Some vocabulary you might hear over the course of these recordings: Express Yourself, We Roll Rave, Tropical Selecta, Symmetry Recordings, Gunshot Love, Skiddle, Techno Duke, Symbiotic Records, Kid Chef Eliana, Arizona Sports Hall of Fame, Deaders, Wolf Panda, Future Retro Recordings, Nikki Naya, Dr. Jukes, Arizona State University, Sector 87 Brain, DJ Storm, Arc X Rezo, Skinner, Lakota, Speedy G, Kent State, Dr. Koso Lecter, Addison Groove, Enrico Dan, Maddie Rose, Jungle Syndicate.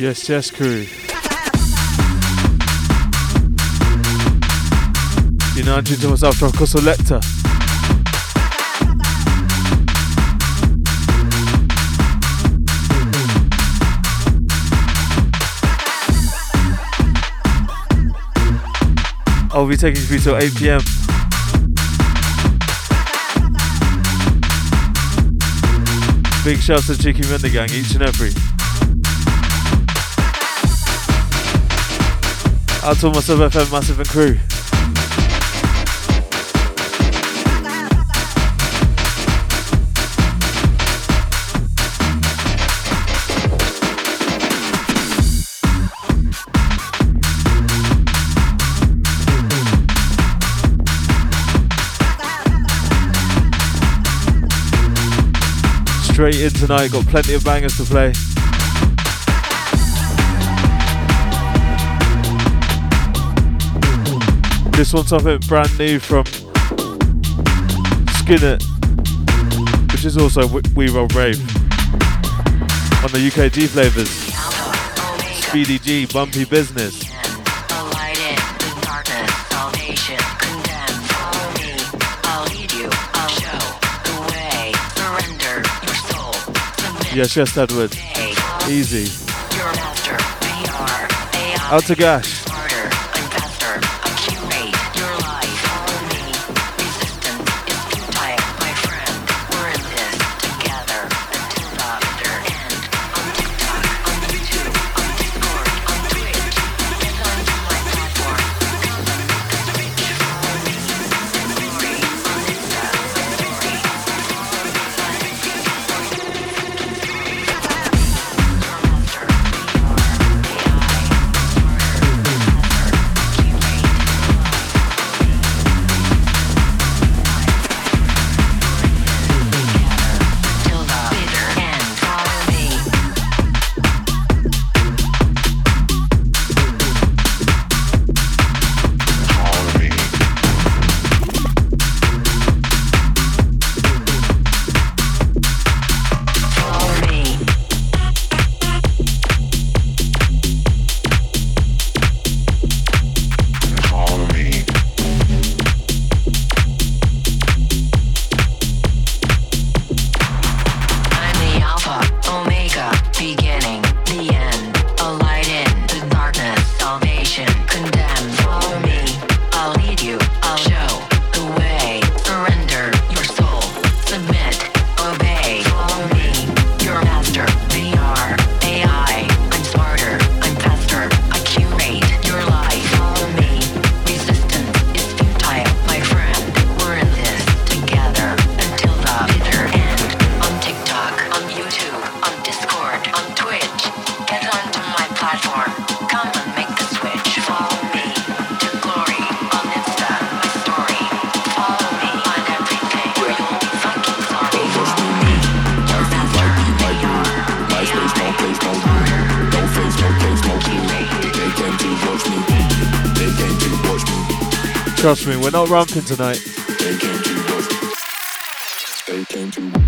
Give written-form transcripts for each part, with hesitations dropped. Yes, yes, crew. You're now tuned to myself, Dr. Koso Lecter. I'll be taking you through till 8 PM. Big shouts to Chicky Mundi gang, each and every. Out to all my sub FM Massive and crew. Straight in tonight, got plenty of bangers to play. This one's something brand new from Skinner, which is also We Roll Rave, on the UKG flavours. Speedy G, Bumpy Business. Yes, yes, Edward. Easy. Out to Gash. Trust me, we're not romping tonight. They came to us. They came to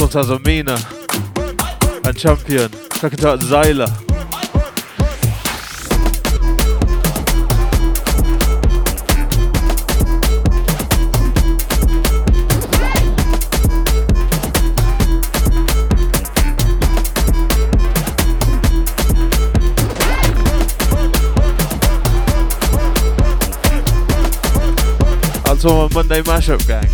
This one has Amina and Champion. Check it out, Zyla. That's all my Monday Mashup, gang.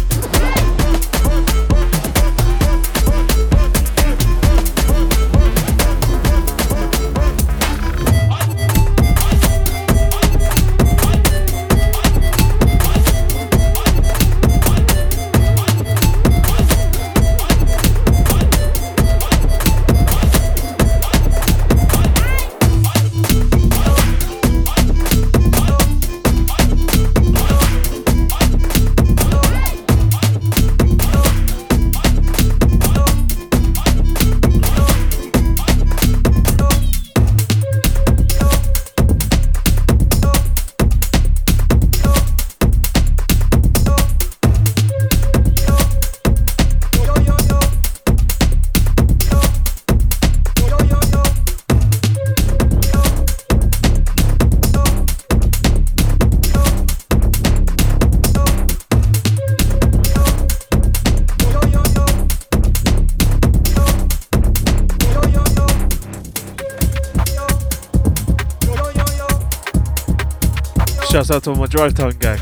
Shouts out to all my Drive Time gang.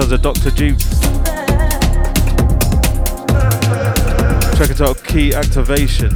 As a Dr. Jukes. Check it out, Key Activation.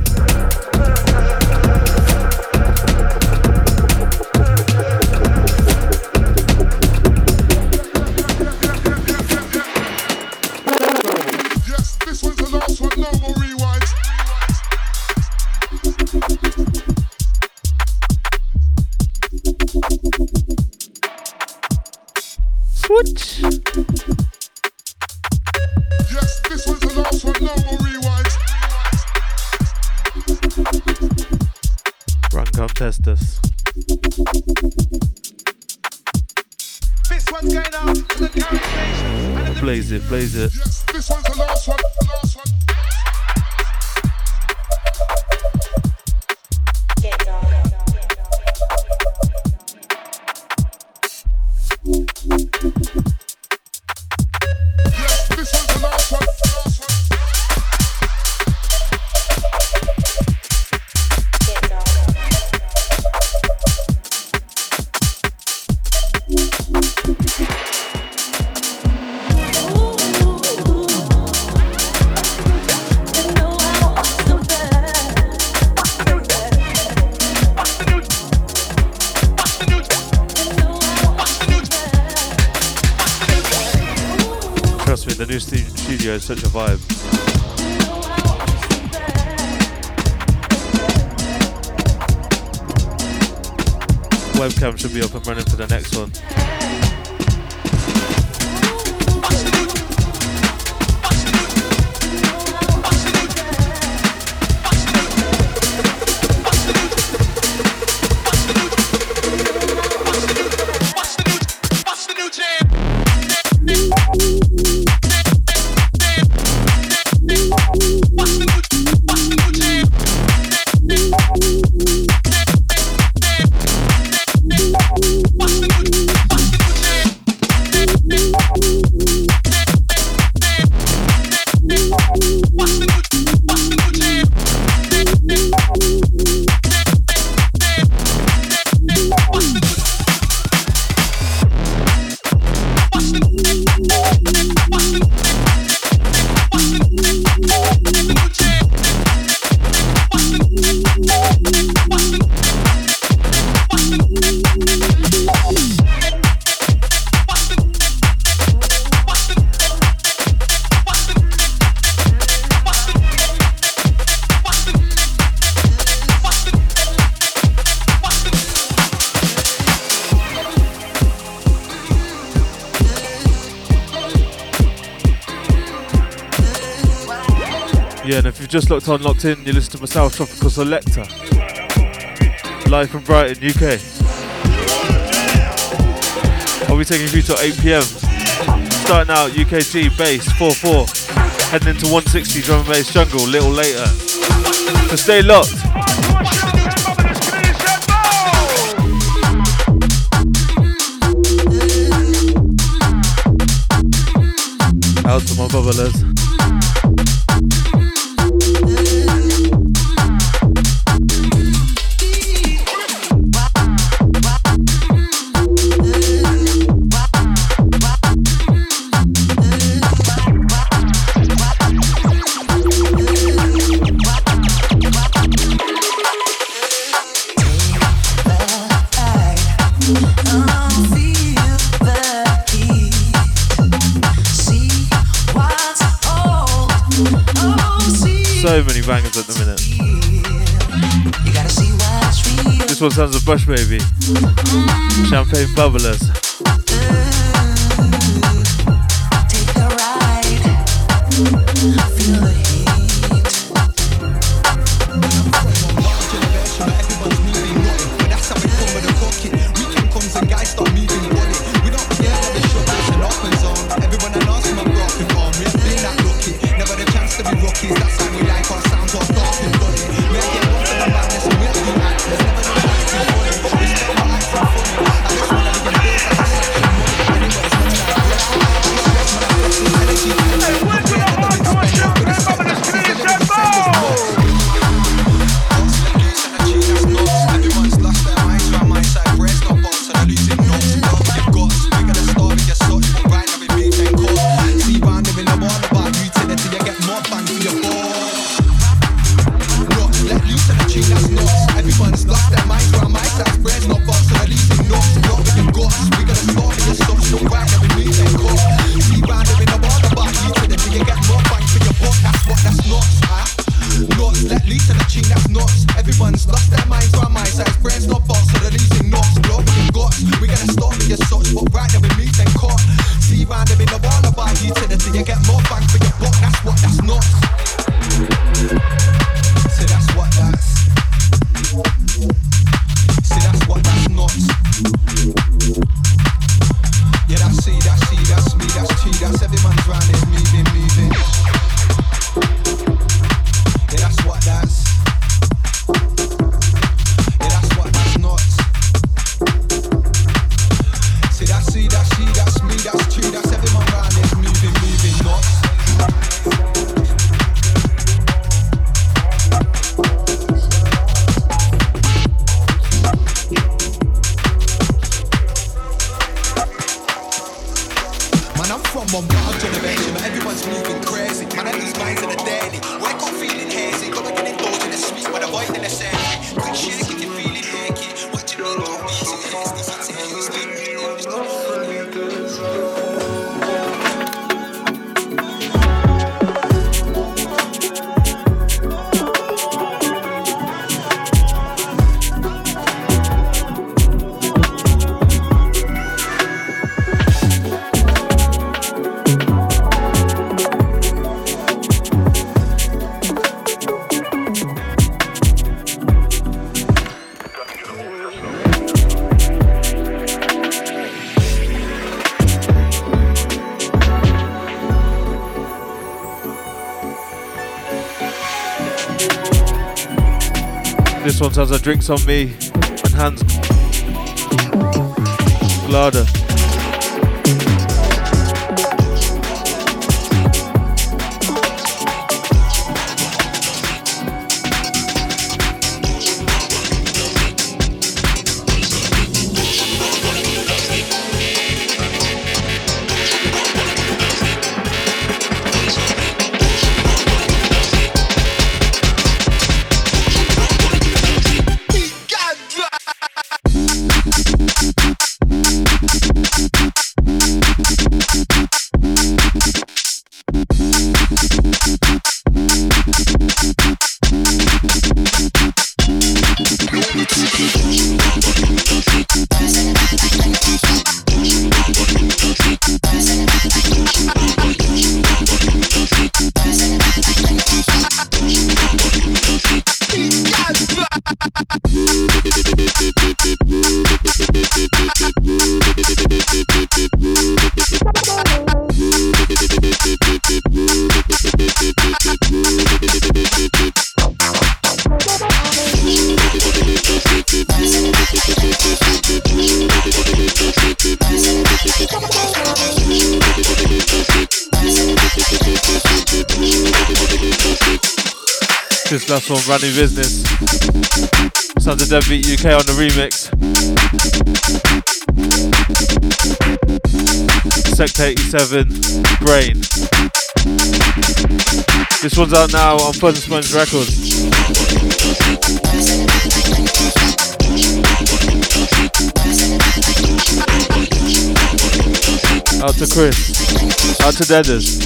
Plays it. Yes, this one's the last one. The last one. Yes, this one's the last one. The last one. The new studio is such a vibe. Webcam should be up and running for the next one. Yeah, and if you've just locked in, you listen to myself, Tropical Selecta, live from Brighton, UK. I'll be taking you till 8 PM. Starting out UKG bass 4-4, heading into 160 drum and bass jungle a little later. So stay locked. Out to my bubblers. So many bangers at the minute. This one sounds like Bush Baby, Champagne Bubblers. Take a ride, feel the Sometimes I drinks on me and hands Glada. Jux's last one, Running Business. Sounds of Deadbeat UK on the remix. Sector 87 Brain. This one's out now on Fuddersman's Records. Out to Chris. Out to Deaders.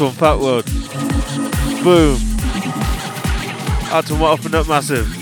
Next one, Fat Word. Boom. Add to what opened up massive.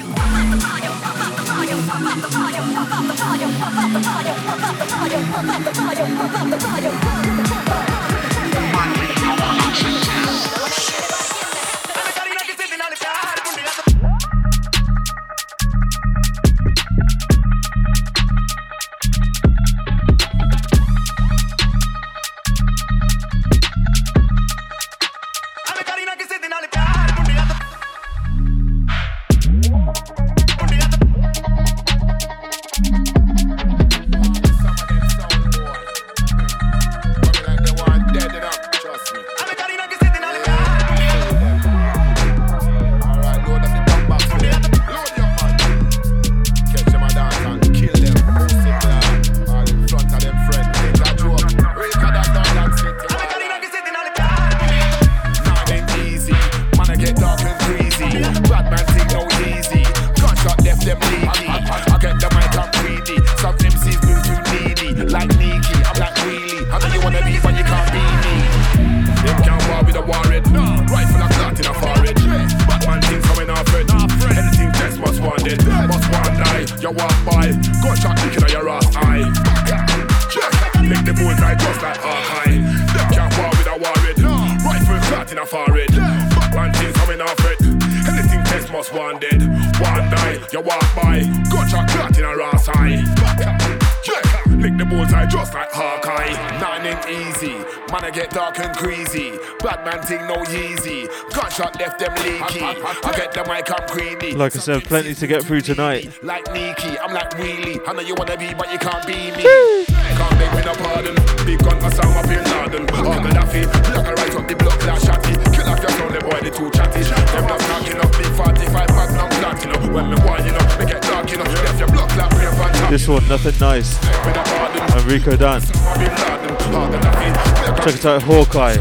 Like I said, plenty to get through tonight. Like Nikki, I'm like Wheelie. I know you wanna be, but you can't be me. Can't make me no pardon. Big gun, I sound up in London. I'm a daffy, like I rise up the block, like shatty. Kill off your son, the boy, the two chatty. Them not knocking up, big 45, but I'm knocking up. When me wind up, me get dark enough. Left your block, like real fantastic. This one, Nothing Nice. Enrico Dan. Check it out, Hawkeye.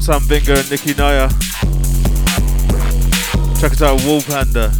Sam Bingo and Nikki Naya. Check us out, Wolf Panda.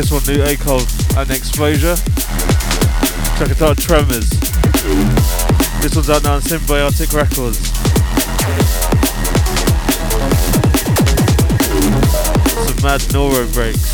This one, new Akov and Exposure. Track entitled Tremors. This one's out now on Symbiotic Records. Some mad Noro breaks.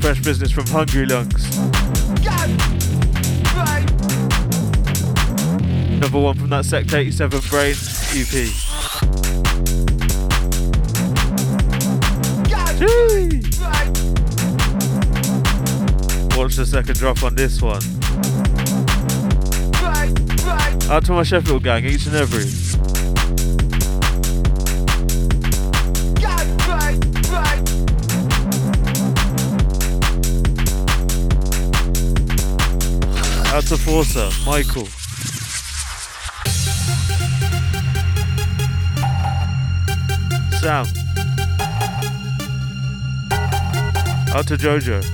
Fresh business from Hungry Lungs. Number one from that Sector 87 Brain EP. Watch the second drop on this one. Out to my Sheffield gang, each and every. Out to Forza, Michael. Sam. Out to Jojo.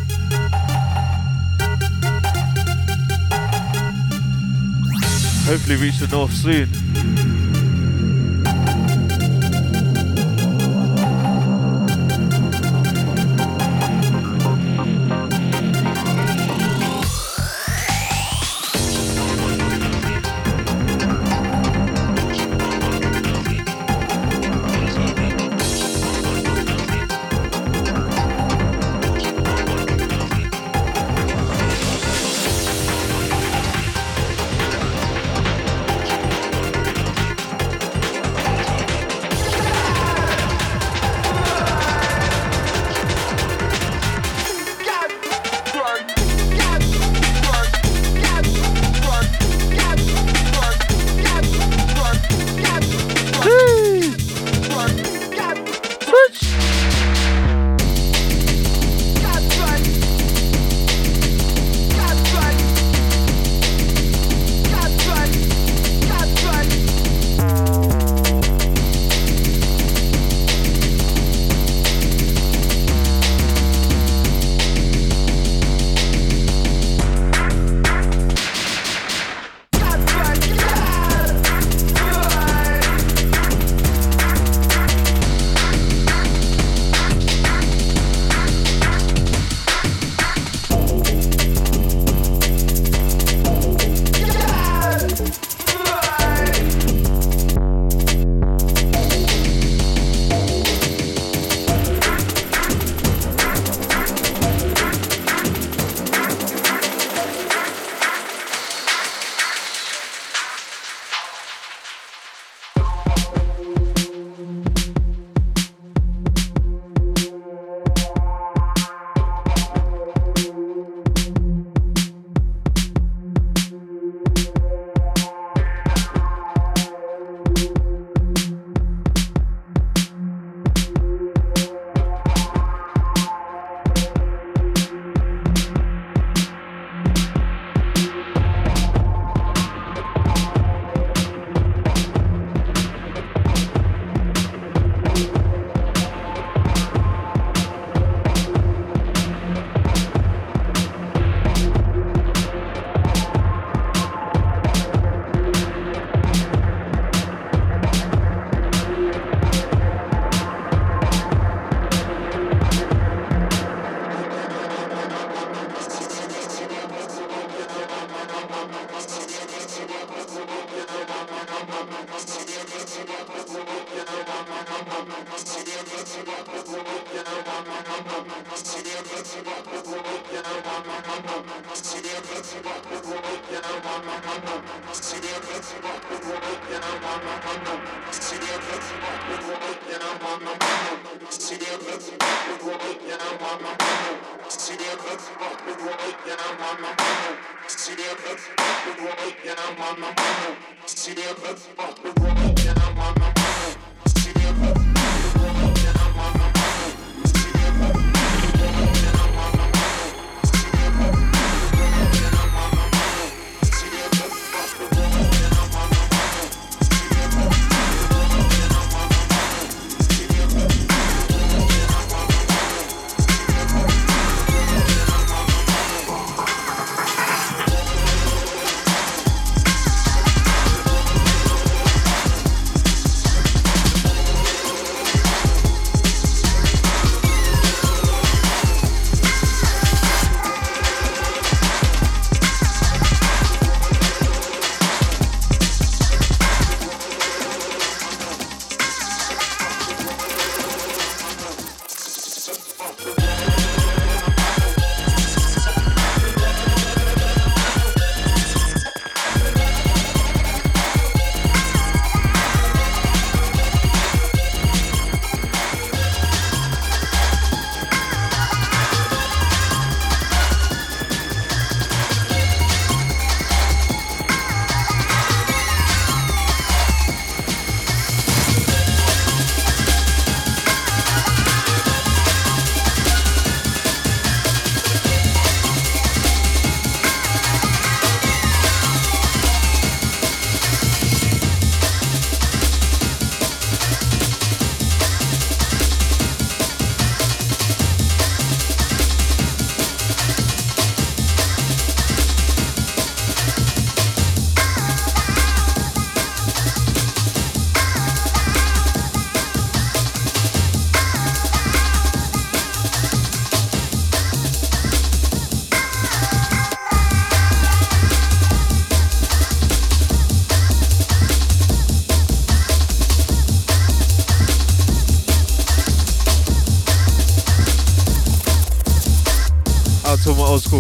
Hopefully reach the north soon.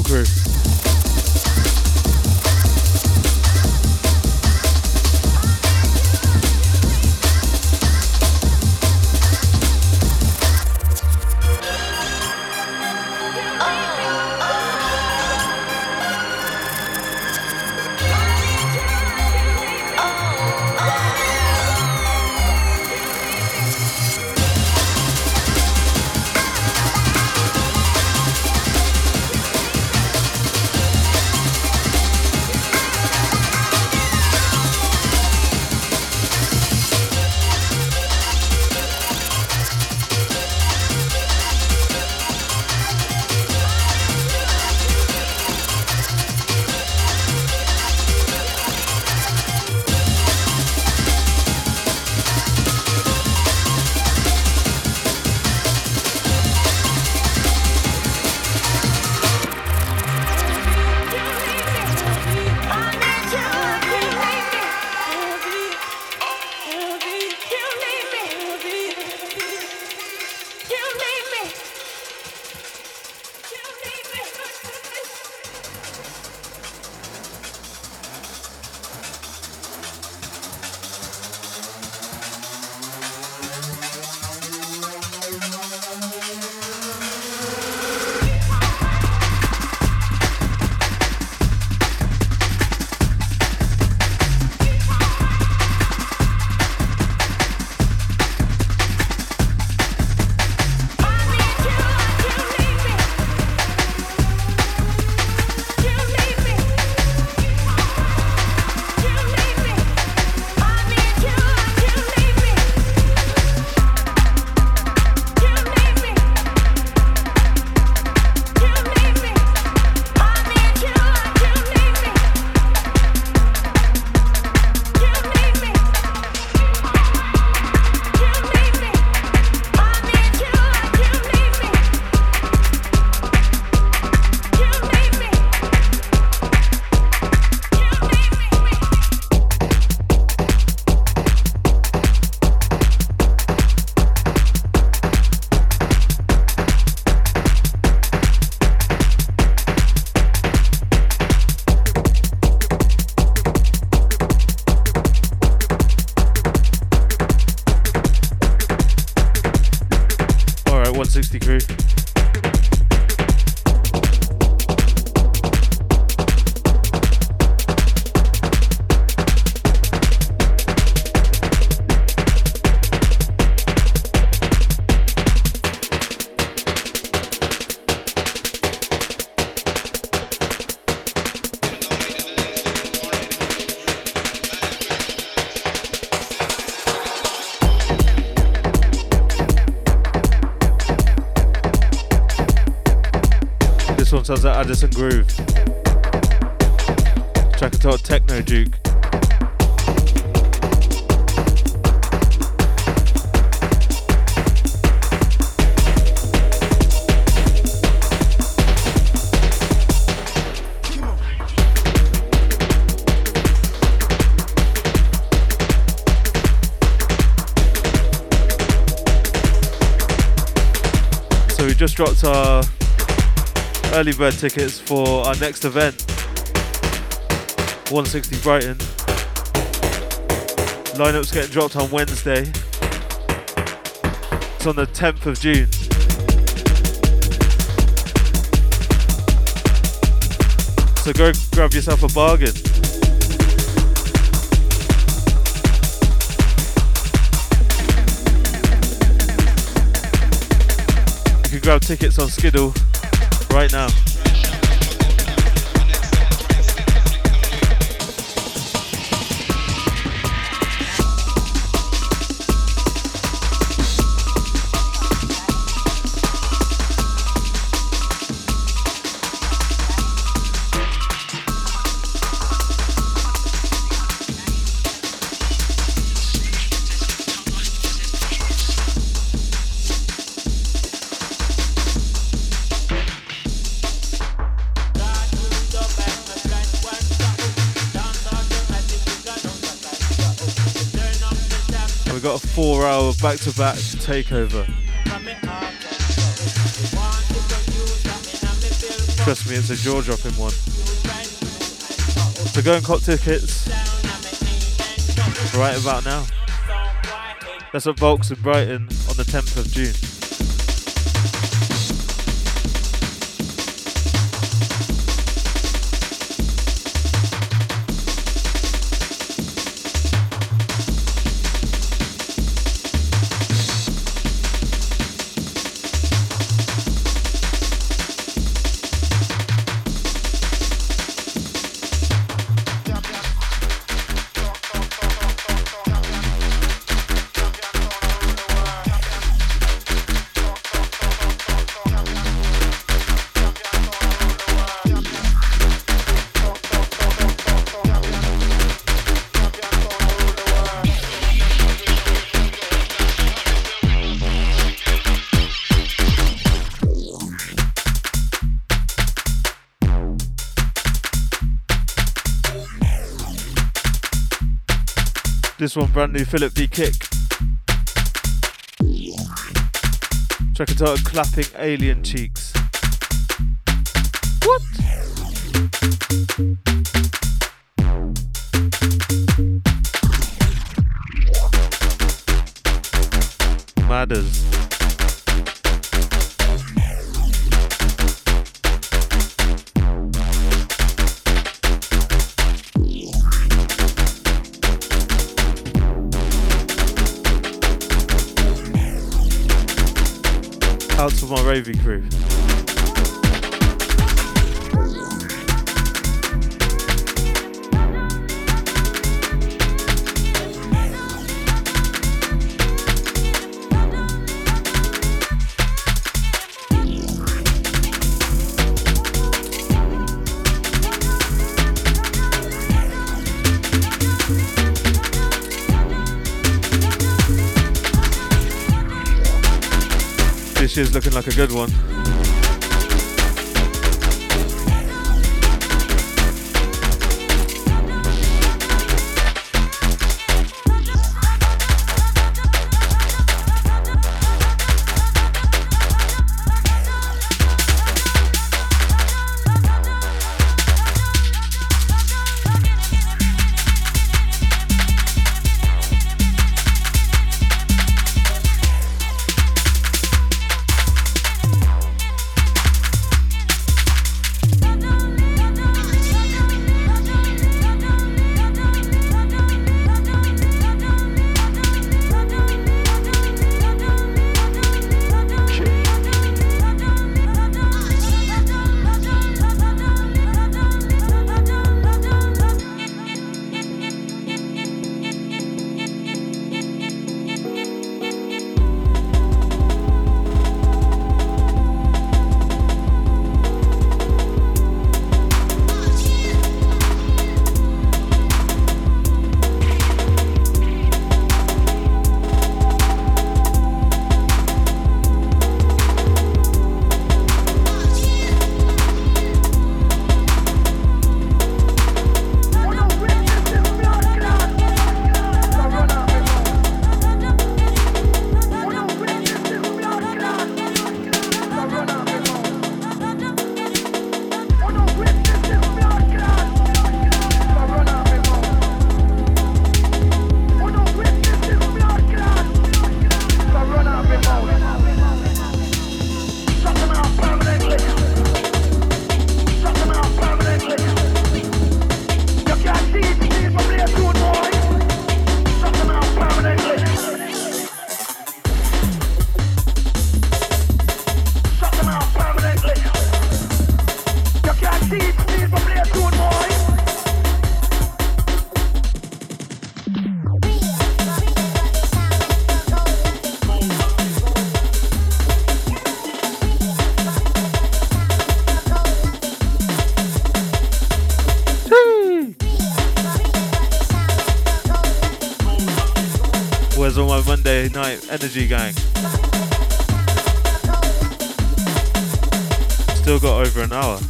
Crew. themselves at Addison Groove. Track entitled Techno Duke. Just dropped our early bird tickets for our next event, 160 Brighton. Lineup's getting dropped on Wednesday. It's on the 10th of June. So go grab yourself a bargain. You can grab tickets on Skiddle right now. Four-hour back-to-back takeover. Trust me, it's a jaw-dropping one. So go and cop tickets right about now. That's at Volks in Brighton on the 10th of June. This one brand new, Philip D. Kick. Track entitled Clapping Alien Cheeks. What? Matters. Out to my ravey crew. This year's looking like a good one. Where's all my Monday night energy going? Still got over an hour.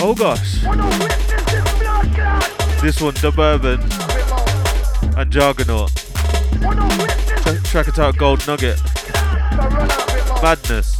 Oh gosh. This one, Duburbon and Jargonaut. Track it out, Gold Nugget. Madness.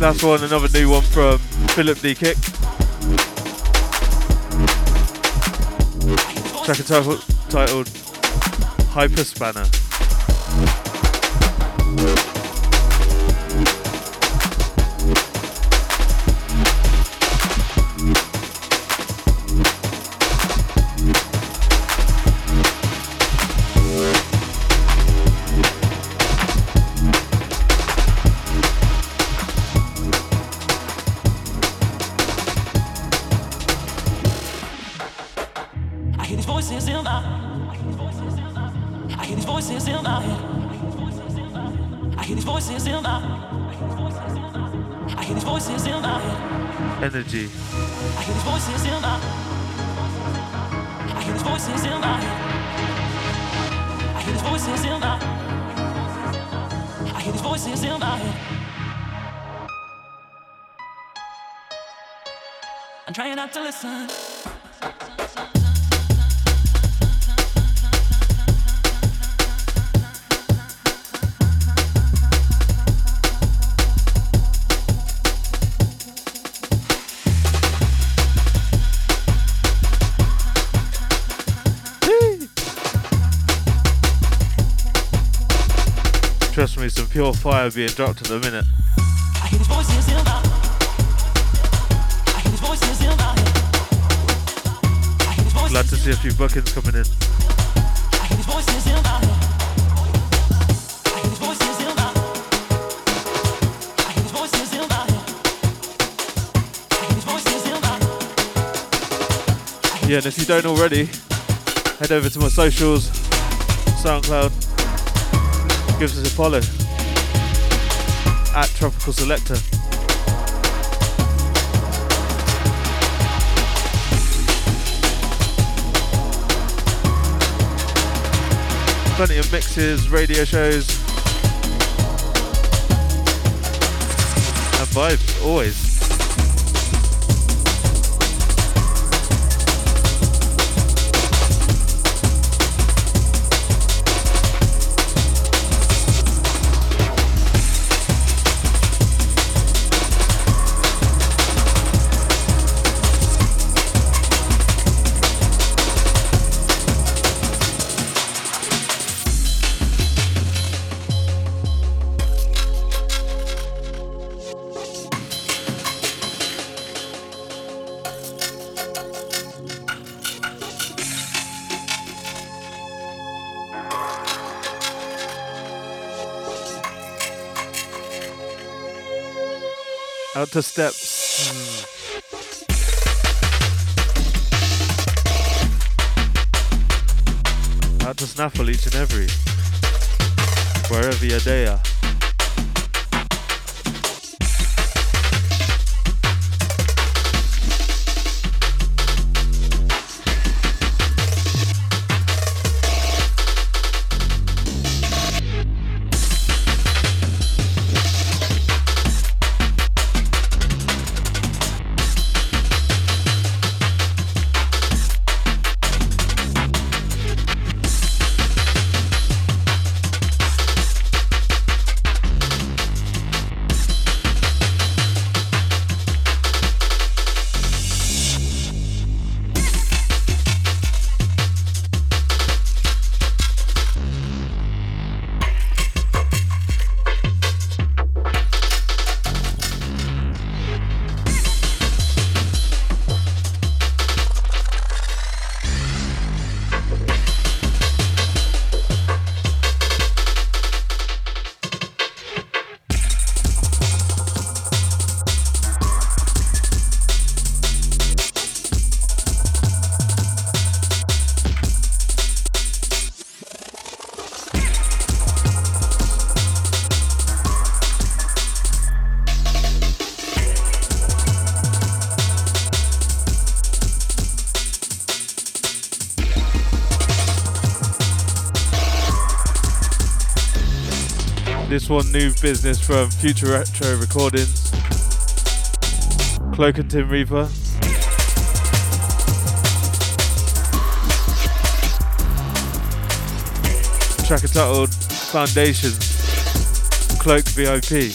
Last one, another new one from Philip D. Kick. Track and titled Hyper Spanner. Energy. I hear these voices in my head. I hear these voices in my head. I hear these voices in my head. I hear these voices in my head. I'm trying not to listen. Trust me, some pure fire being dropped in a minute. I hear his voice in my head. I hear his voice in my head. I hear his voice. Glad to see a few bookings coming in. I hear his voice in my head. Yeah, and if you don't already, head over to my socials, SoundCloud. Gives us a follow at Tropical Selecta. Plenty of mixes, radio shows, and vibes always. Out to steps. Out to snaffle each and every. Wherever your day are. This one, new business from Future Retro Recordings, Cloak and Tim Reaper. Track entitled Foundations, Cloak VIP.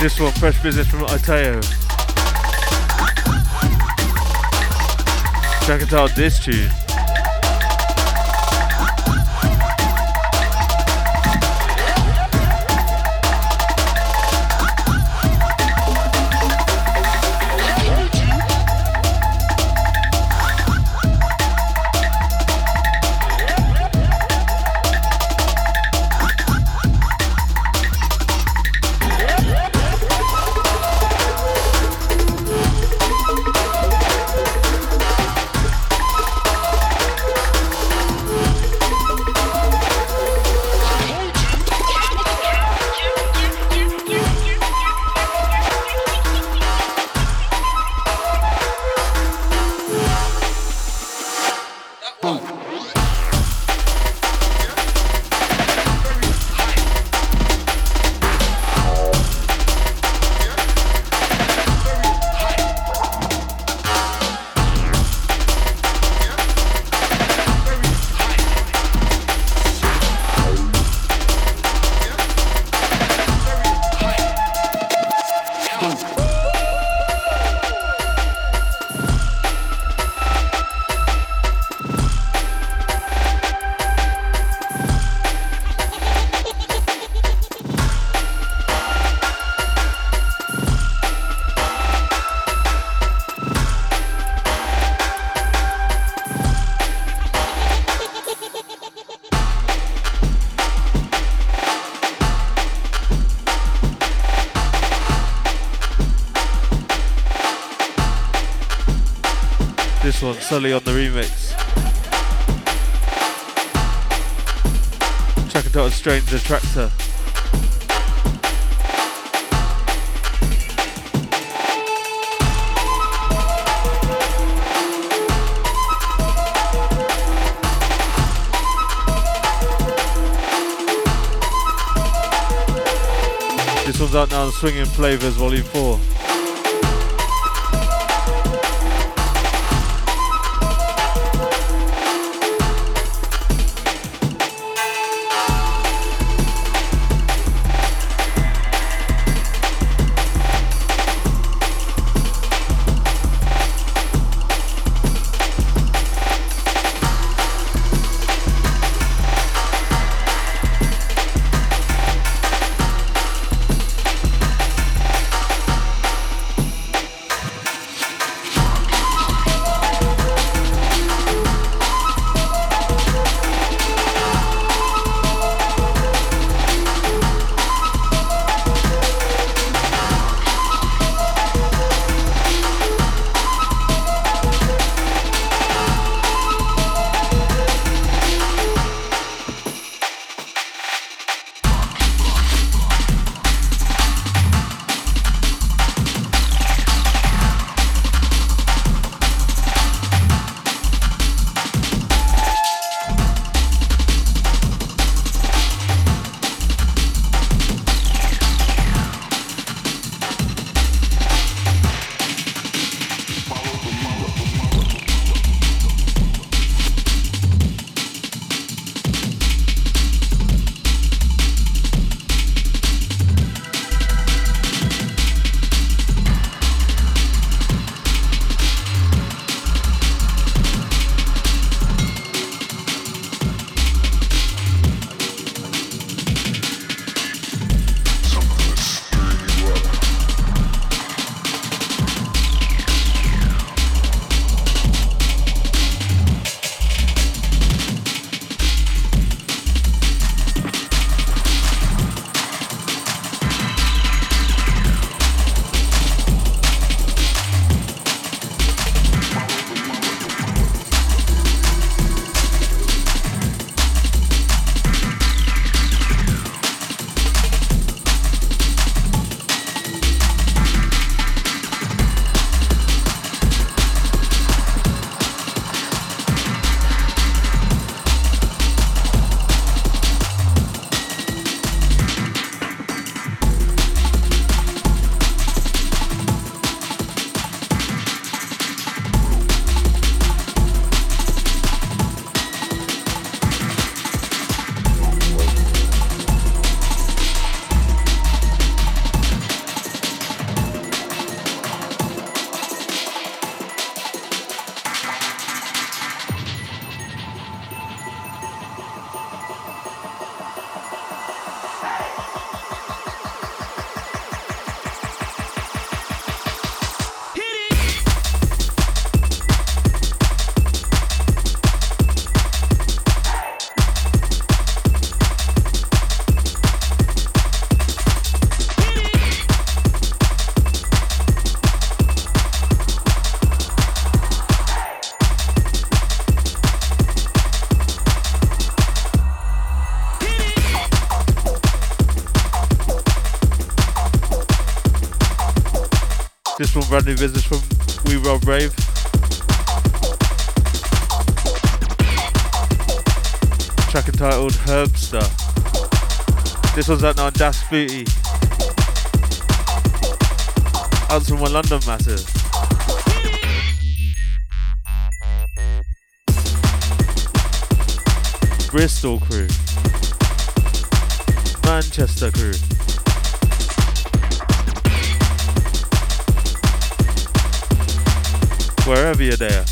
This one, fresh business from Iteo. Track entitled This Tune. This one, Sully on the remix. Track and title, Strange Attractor. This one's out now on Swinging Flavors Volume 4. Brand new business from We Roll Rave. Track entitled Herbster. This one's out now on Das Booty. Out from 1 London Mashup. Bristol crew. Manchester crew. Wherever you're there.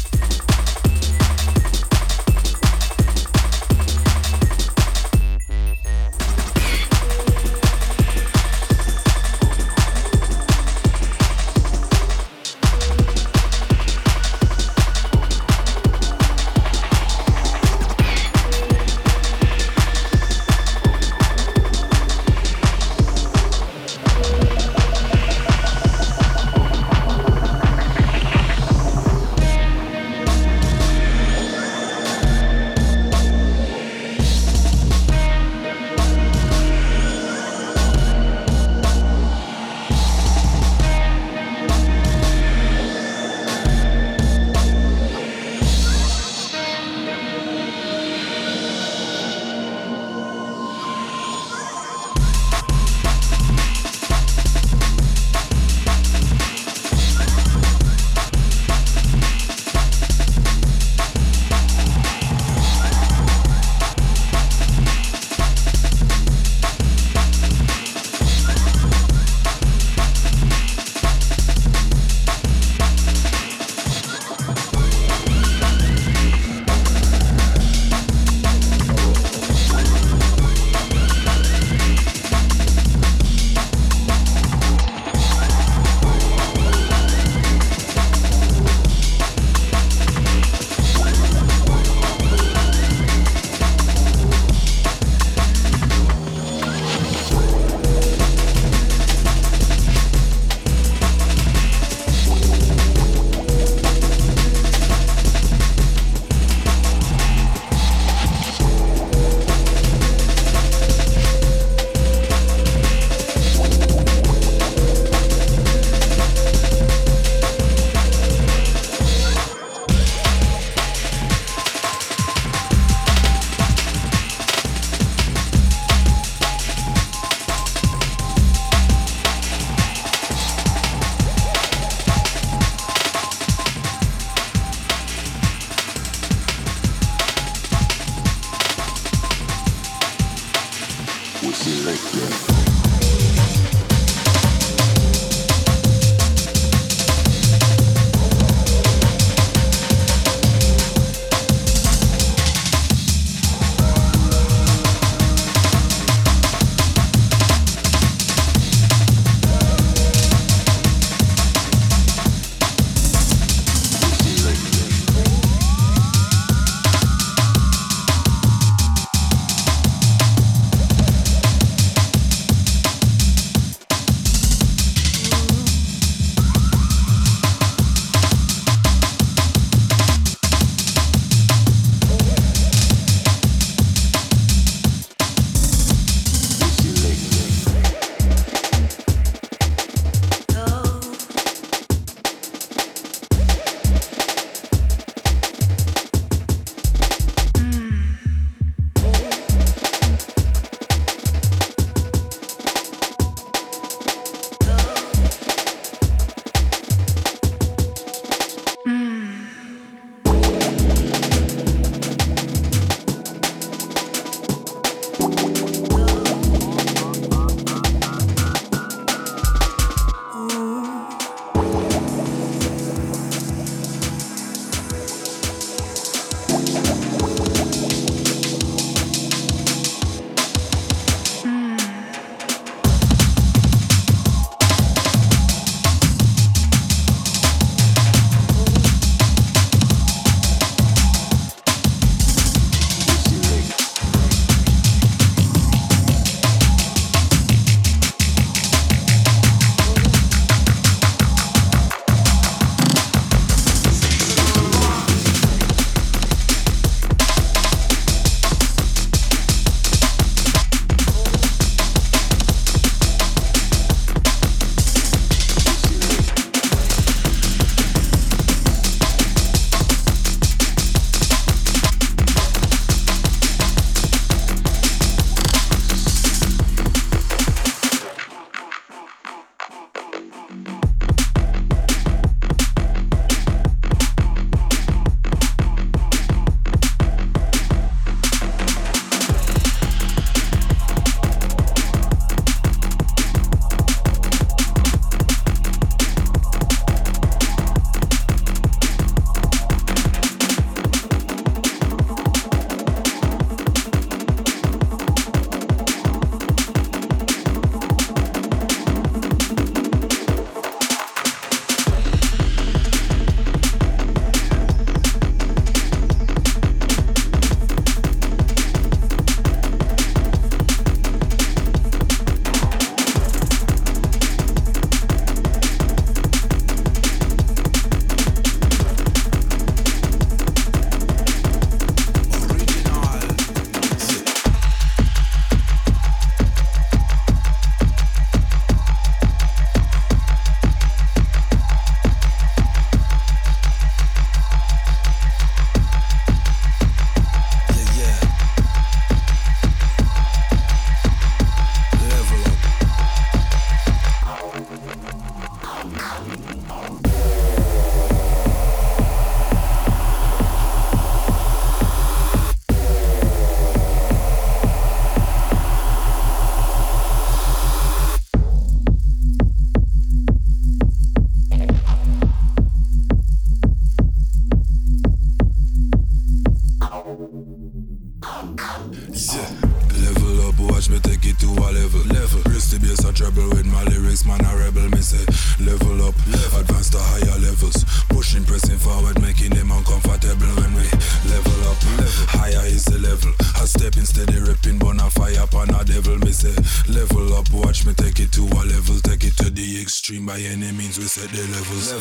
by any means, we set the levels.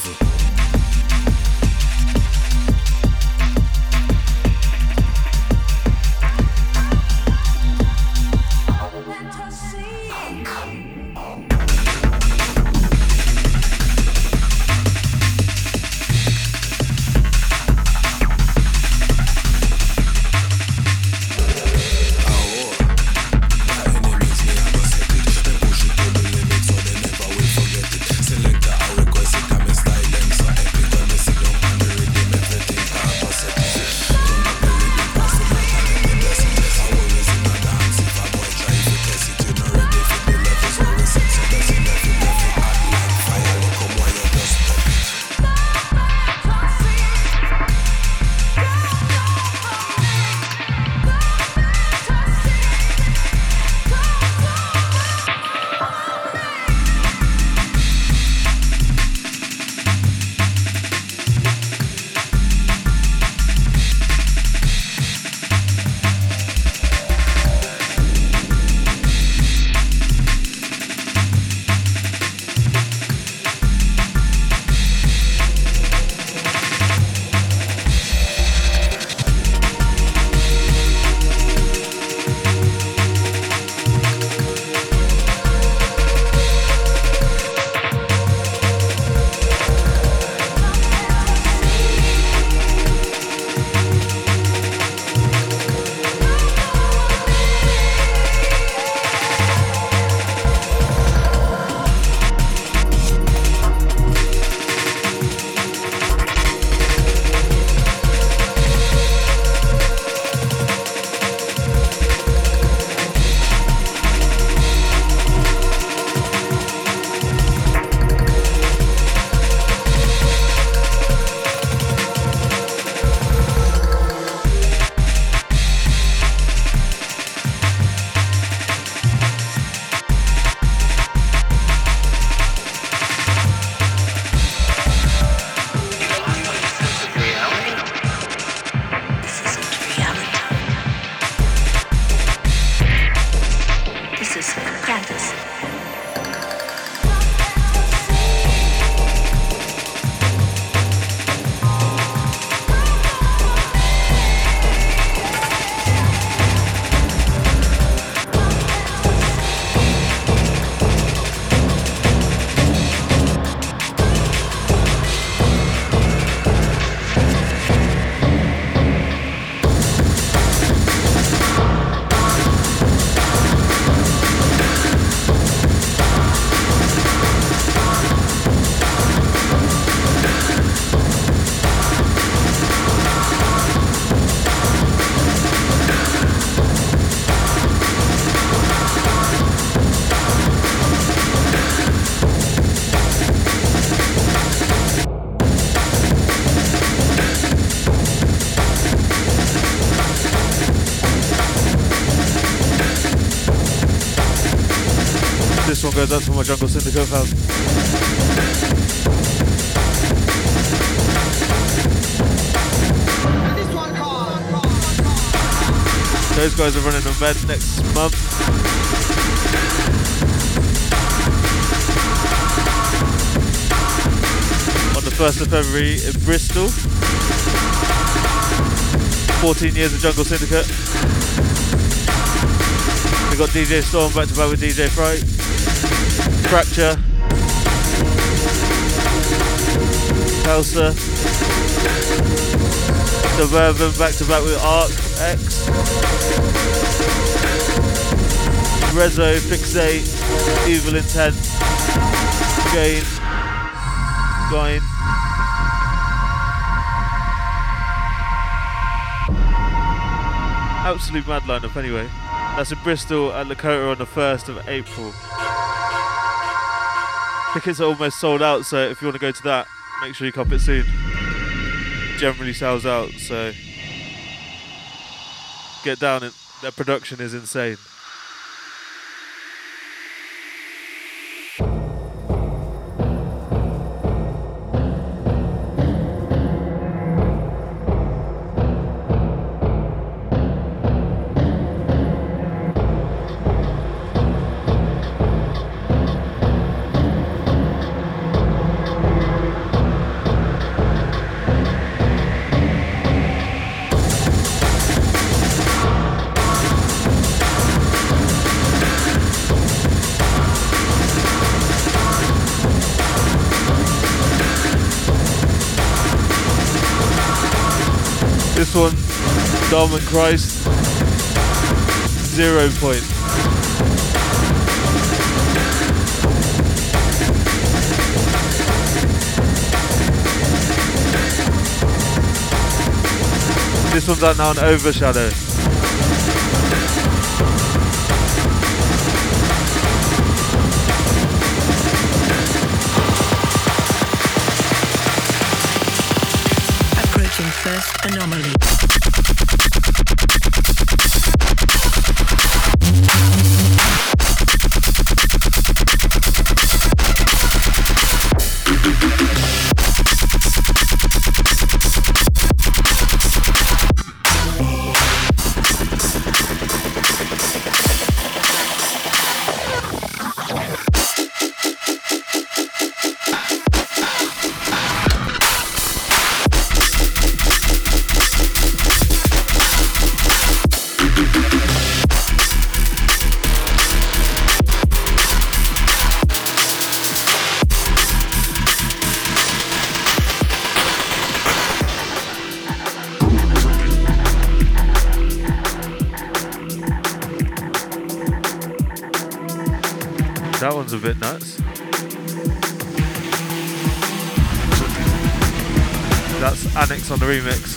Goes out for my Jungle Syndicate fans. Those guys are running an event next month. On the 1st of February in Bristol. 14 years of Jungle Syndicate. We've got DJ Storm back to back with DJ Fright. Fracture, Kelsa, Duburbon back to back with Arc X, Rezo, Fixate, Evil Intent, Gain, Gine. Absolute mad lineup anyway. That's in Bristol at Lakota on the 1st of April. Tickets are almost sold out, so if you want to go to that, make sure you cop it soon. Generally sells out, so get down it. Their production is insane. This one, Dom and Christ, 0 points. This one's out now on Overshadow. Approaching first anomaly. A bit nuts. That's Annex on the remix.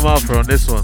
some alpha on this one.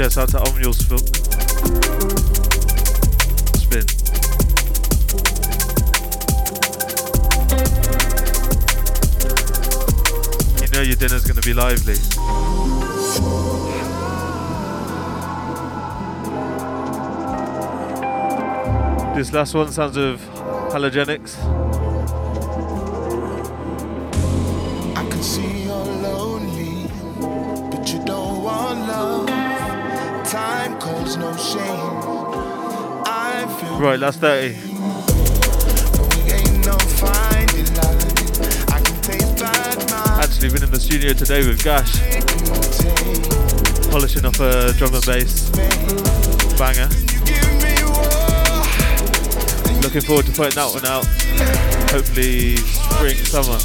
Yes, out to Omniel's film. Spin. You know your dinner's going to be lively. This last one sounds of halogenics. I can see you're lonely, but you don't want love. Time calls no shame. I feel right, last 30. Actually, been in the studio today with Gash, polishing off a drum and bass banger. Looking forward to putting that one out. Hopefully, spring, summer.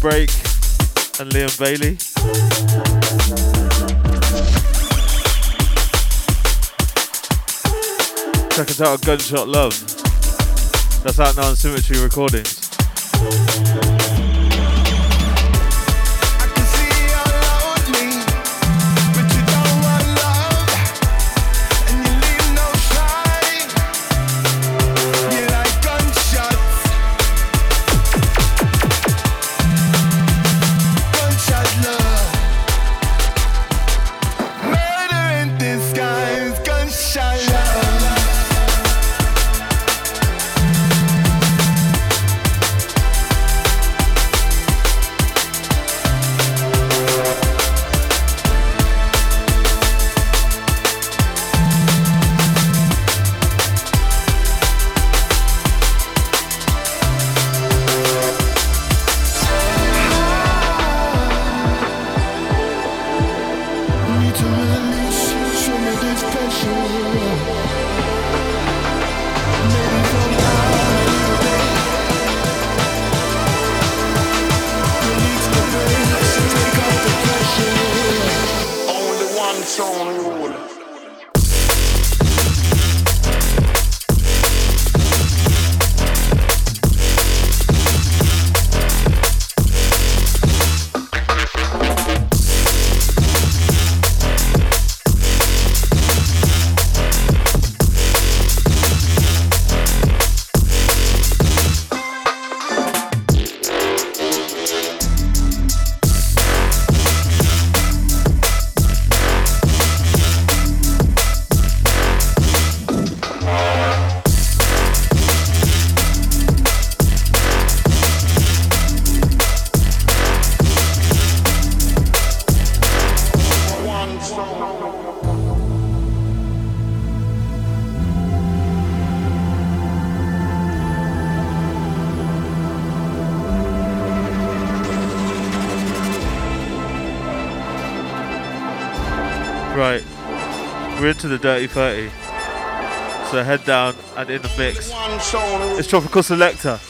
Break and Liam Bailey. Check us out on Gunshot Love. That's out now on Symmetry Recordings. It's on roll. We're into the Dirty 30, so head down and in the mix. It's Tropical Selecta.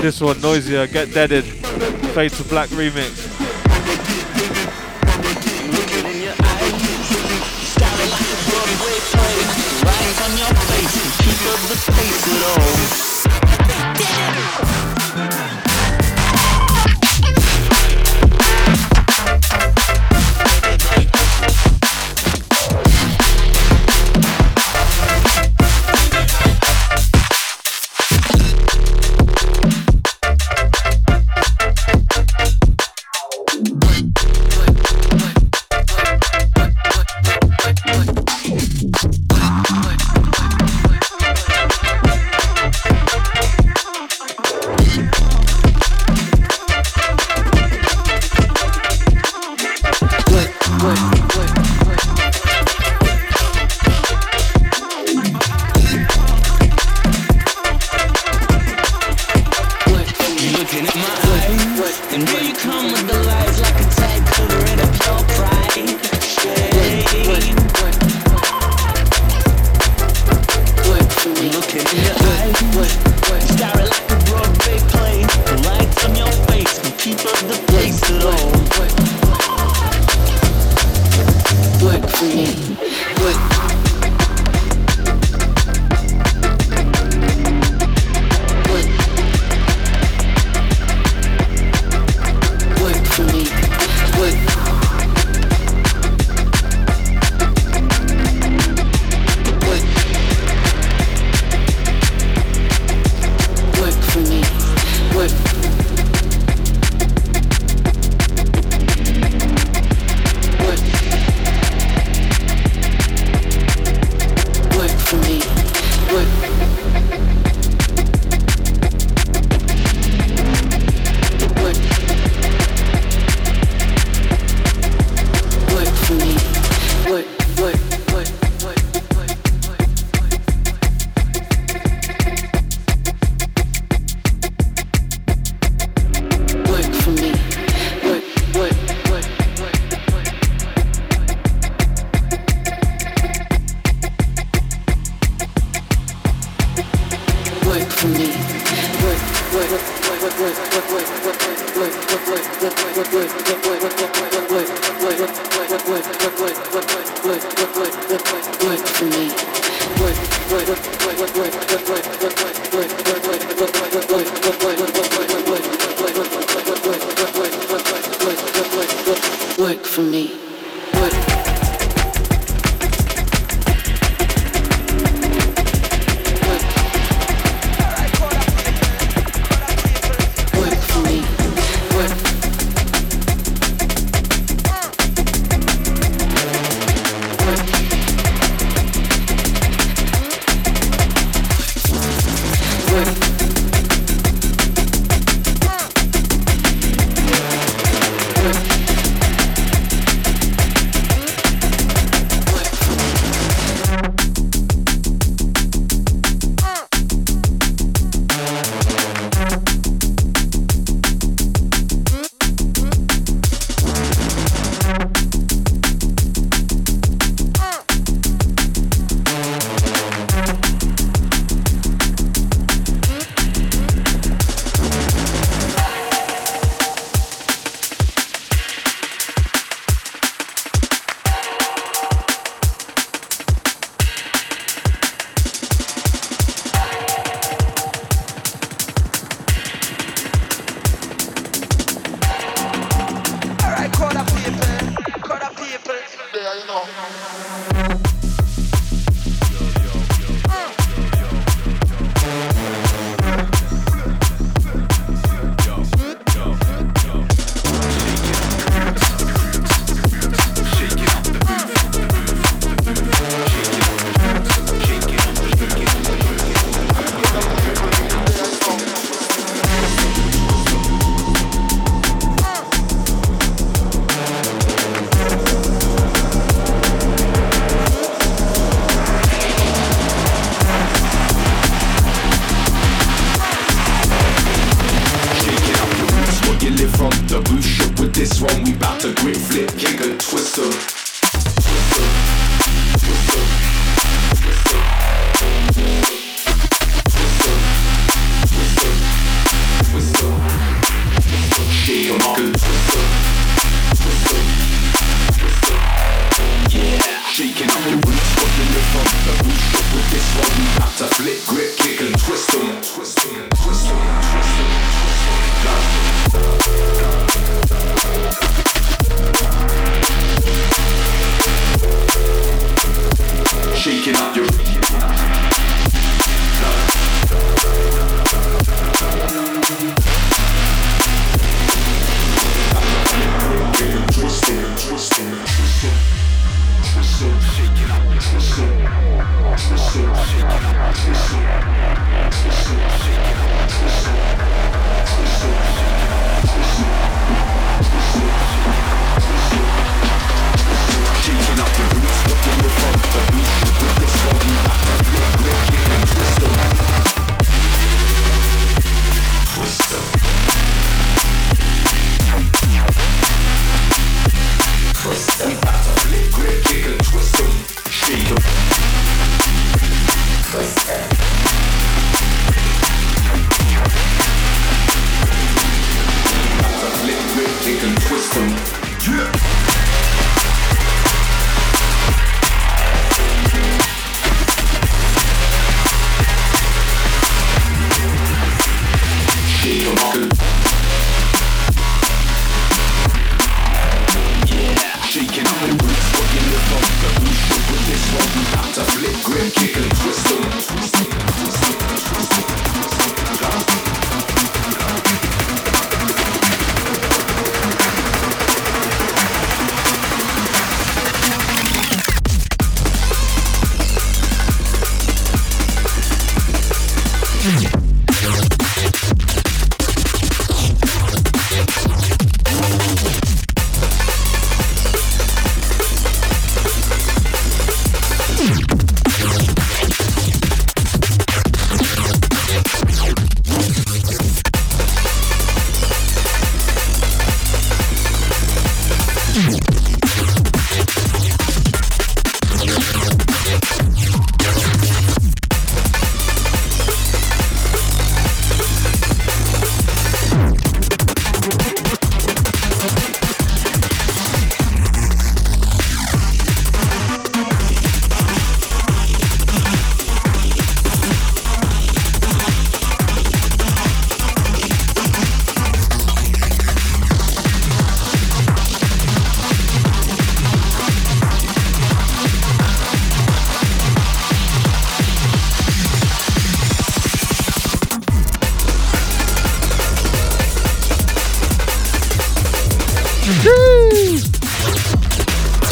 This one noisier, get deaded. Fade to Black remix. work for me.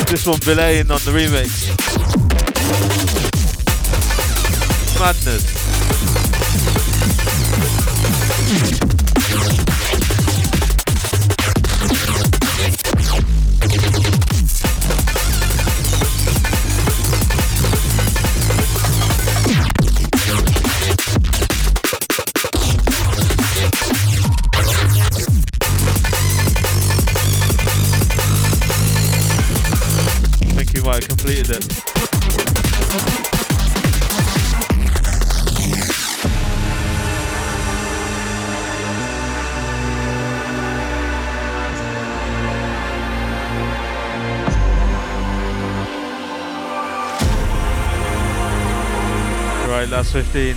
This one belaying on the remix. Madness. Right, last 15.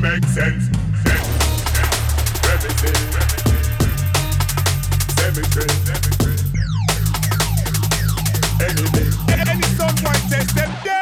don't make sense. Anything. Any song might test them dead.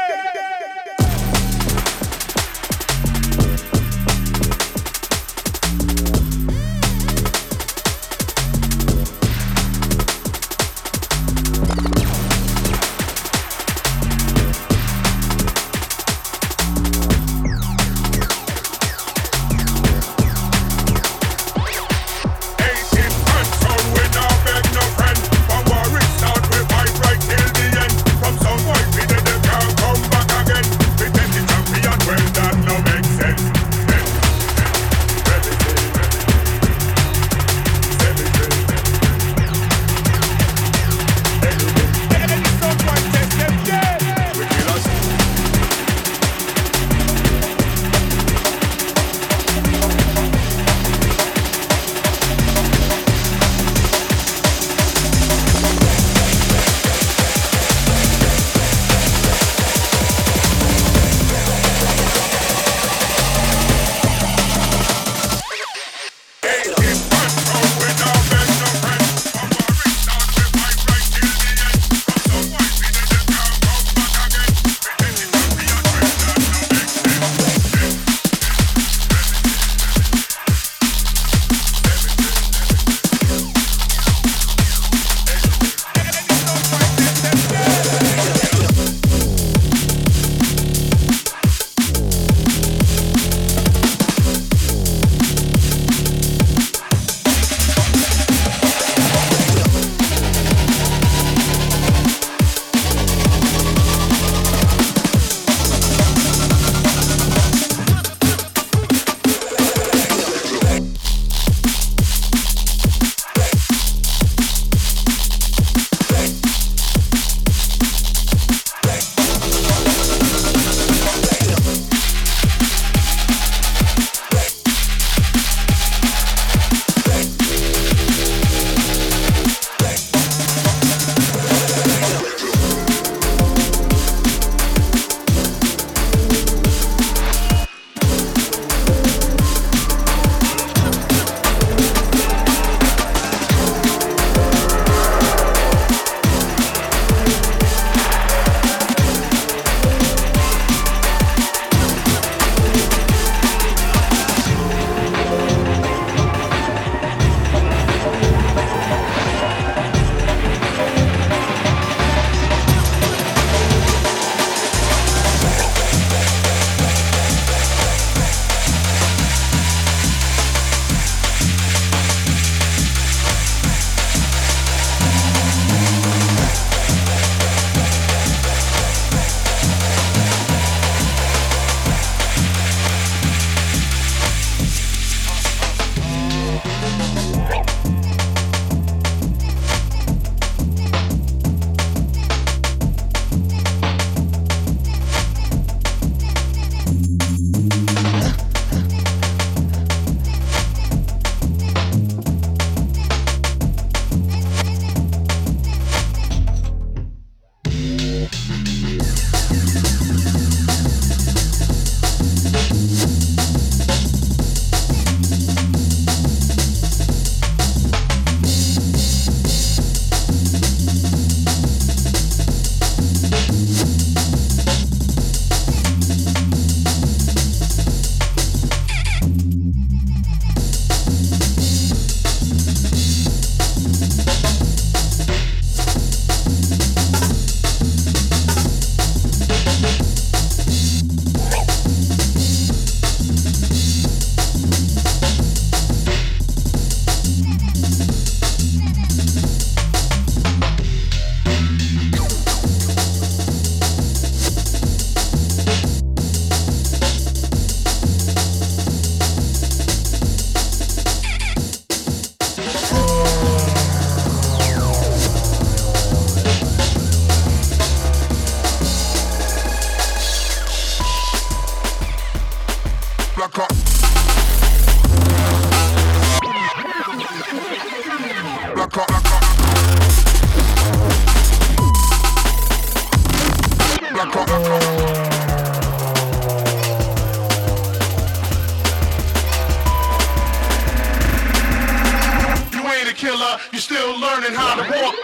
fly, you still learning how to walk.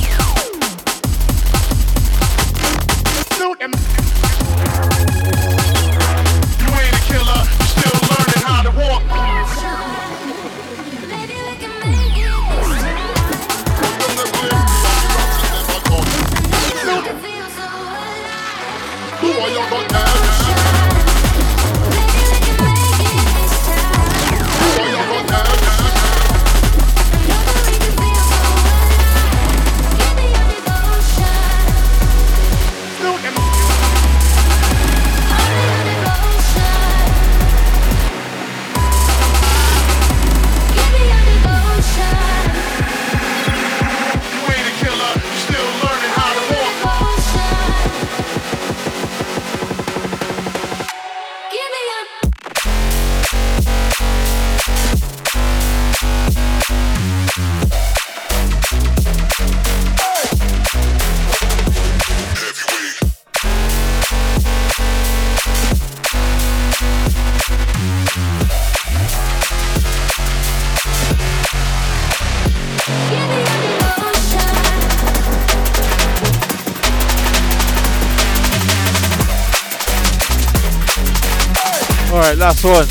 You ain't a killer, you still learning how to walk. Who are y'all gonna Alright, last one.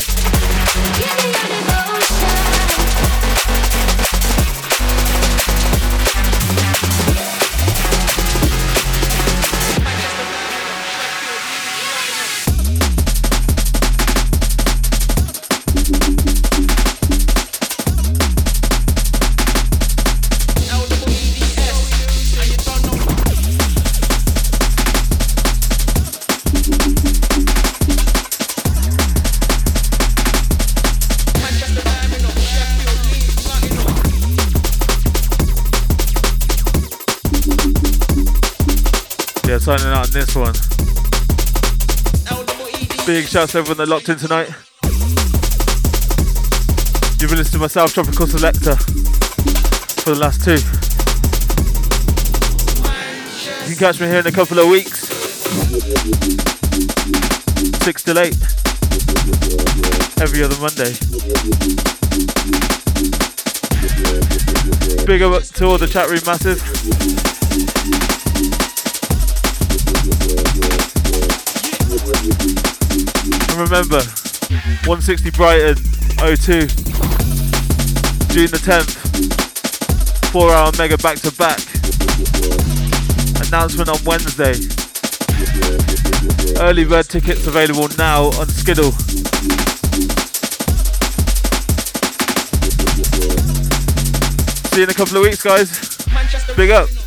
Signing out on this one. Big shouts to everyone that locked in tonight. You've been listening to myself, Tropical Selecta, for the last two. You can catch me here in a couple of weeks, 6 till 8, every other Monday. Big up to all the chat room massive. And remember, 160 Brighton, 02, June the 10th, 4-hour mega back-to-back. Announcement on Wednesday. Early bird tickets available now on Skiddle. See you in a couple of weeks, guys. Big up.